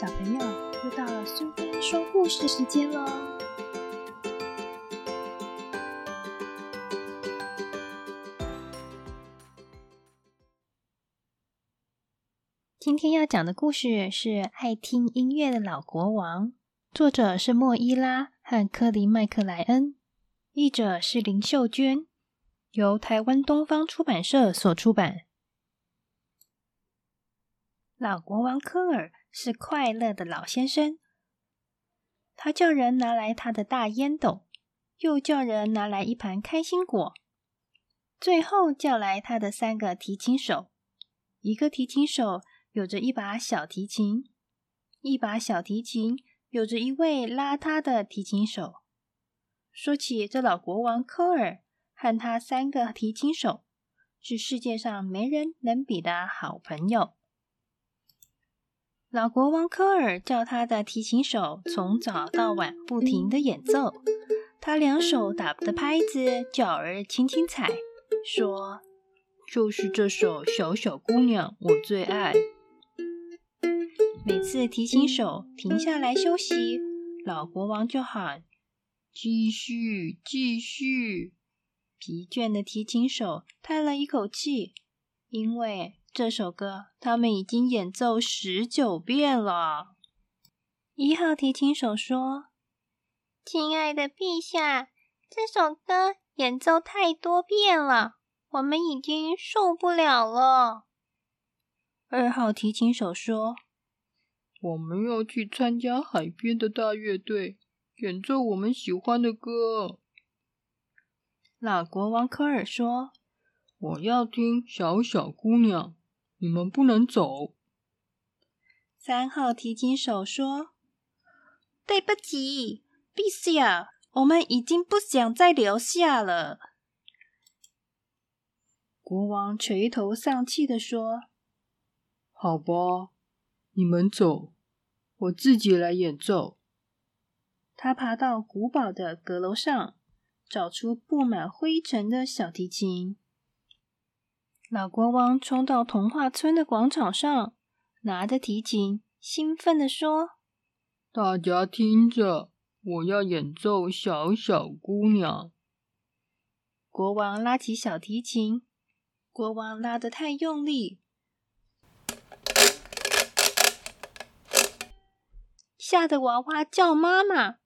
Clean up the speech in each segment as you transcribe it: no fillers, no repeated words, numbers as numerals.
小朋友，又到了苏菲说故事时间喽！今天要讲的故事是《爱听音乐的老国王》，作者是莫伊拉和科林·麦克莱恩，译者是林秀娟，由台湾东方出版社所出版。老国王科尔是快乐的老先生，他叫人拿来他的大烟斗，又叫人拿来一盘开心果，最后叫来他的三个提琴手。一个提琴手有着一把小提琴，一把小提琴有着一位邋遢的提琴手。说起这老国王科尔和他三个提琴手，是世界上没人能比的好朋友。老国王科尔叫他的提琴手从早到晚不停地演奏，他两手打的拍子，脚儿轻轻踩，说：“就是这首小小姑娘，我最爱。”每次提琴手停下来休息，老国王就喊：“继续，继续。”疲倦的提琴手叹了一口气，因为这首歌他们已经演奏19遍了。1号提琴手说：“亲爱的陛下，这首歌演奏太多遍了，我们已经受不了了。”2号提琴手说：“我们要去参加海边的大乐队，演奏我们喜欢的歌。”老国王科尔说：“我要听小小姑娘，你们不能走。”3号提琴手说：“对不起，陛下，我们已经不想再留下了。”国王垂头丧气地说：“好吧，你们走，我自己来演奏。”他爬到古堡的阁楼上，找出布满灰尘的小提琴。老国王冲到童话村的广场上，拿着提琴，兴奋地说：“大家听着，我要演奏小小姑娘。”国王拉起小提琴，国王拉得太用力，吓得娃娃叫妈妈，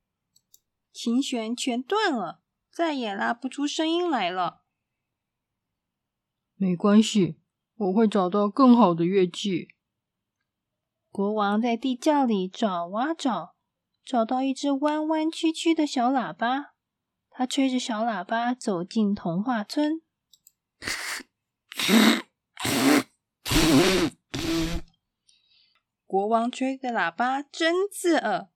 琴弦全断了，再也拉不出声音来了。没关系，我会找到更好的乐器。国王在地窖里找啊找，找到一只弯弯曲曲的小喇叭，他吹着小喇叭走进童话村。国王吹的喇叭真刺耳，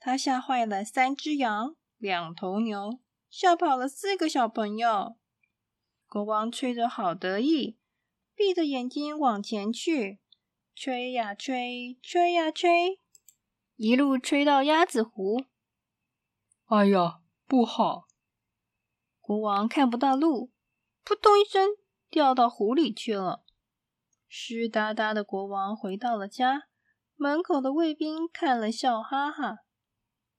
他吓坏了3只羊、2头牛，吓跑了4个小朋友。国王吹着好得意，闭着眼睛往前去，吹呀吹，吹呀吹，一路吹到鸭子湖。哎呀，不好！国王看不到路，扑通一声掉到湖里去了。湿哒哒的国王回到了家，门口的卫兵看了笑哈哈。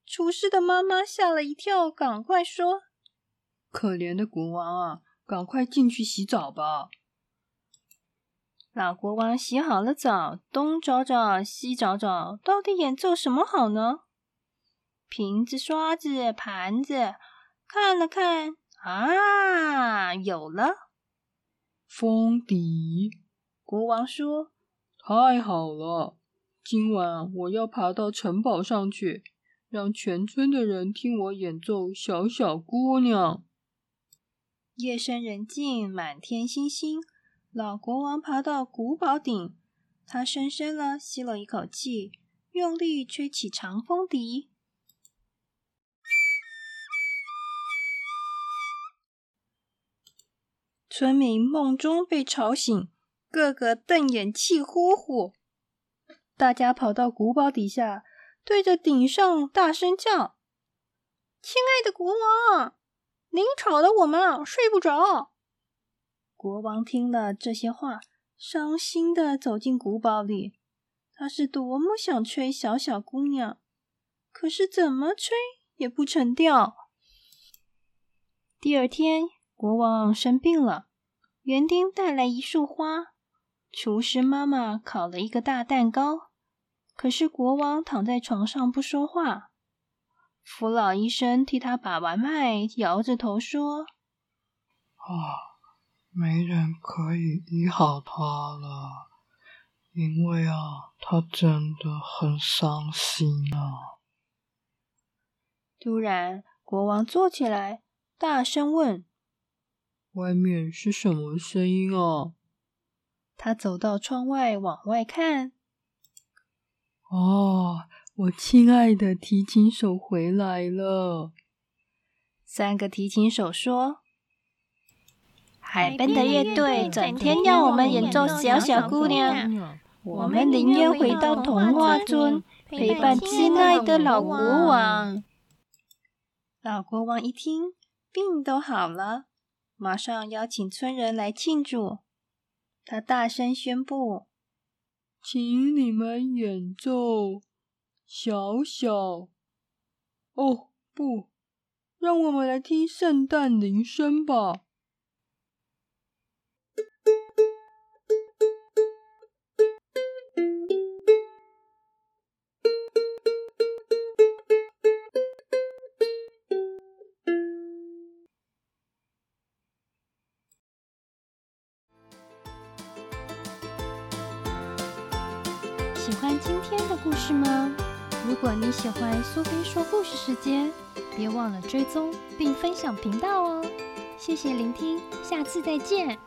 厨师的妈妈吓了一跳，赶快说：“可怜的国王啊！赶快进去洗澡吧。”老国王洗好了澡，东找找西找找，到底演奏什么好呢？瓶子、刷子、盘子，看了看，啊，有了！风笛！国王说：“太好了，今晚我要爬到城堡上去，让全村的人听我演奏小小姑娘。”夜深人静，满天星星，老国王爬到古堡顶，他深深地吸了一口气，用力吹起长风笛。村民梦中被吵醒，个个瞪眼气呼呼，大家跑到古堡底下，对着顶上大声叫：“亲爱的国王！您吵得我们睡不着。”国王听了这些话，伤心地走进古堡里，他是多么想吹小小姑娘，可是怎么吹也不成调。第二天，国王生病了，园丁带来一束花，厨师妈妈烤了一个大蛋糕，可是国王躺在床上不说话。福老医生替他把完脉，摇着头说：“没人可以医好他了，因为他真的很伤心啊。”突然，国王坐起来，大声问：“外面是什么声音啊？”他走到窗外往外看。我亲爱的提琴手回来了。三个提琴手说：“海边的乐队整天要我们演奏小小姑娘，我们宁愿回到童话村陪伴亲爱的老国王。”老国王一听，病都好了，马上邀请村人来庆祝。他大声宣布：“请你们演奏小小……不，让我们来听圣诞铃声吧。”喜欢今天的故事吗？如果你喜欢苏菲说故事时间，别忘了追踪并分享频道哦。谢谢聆听，下次再见。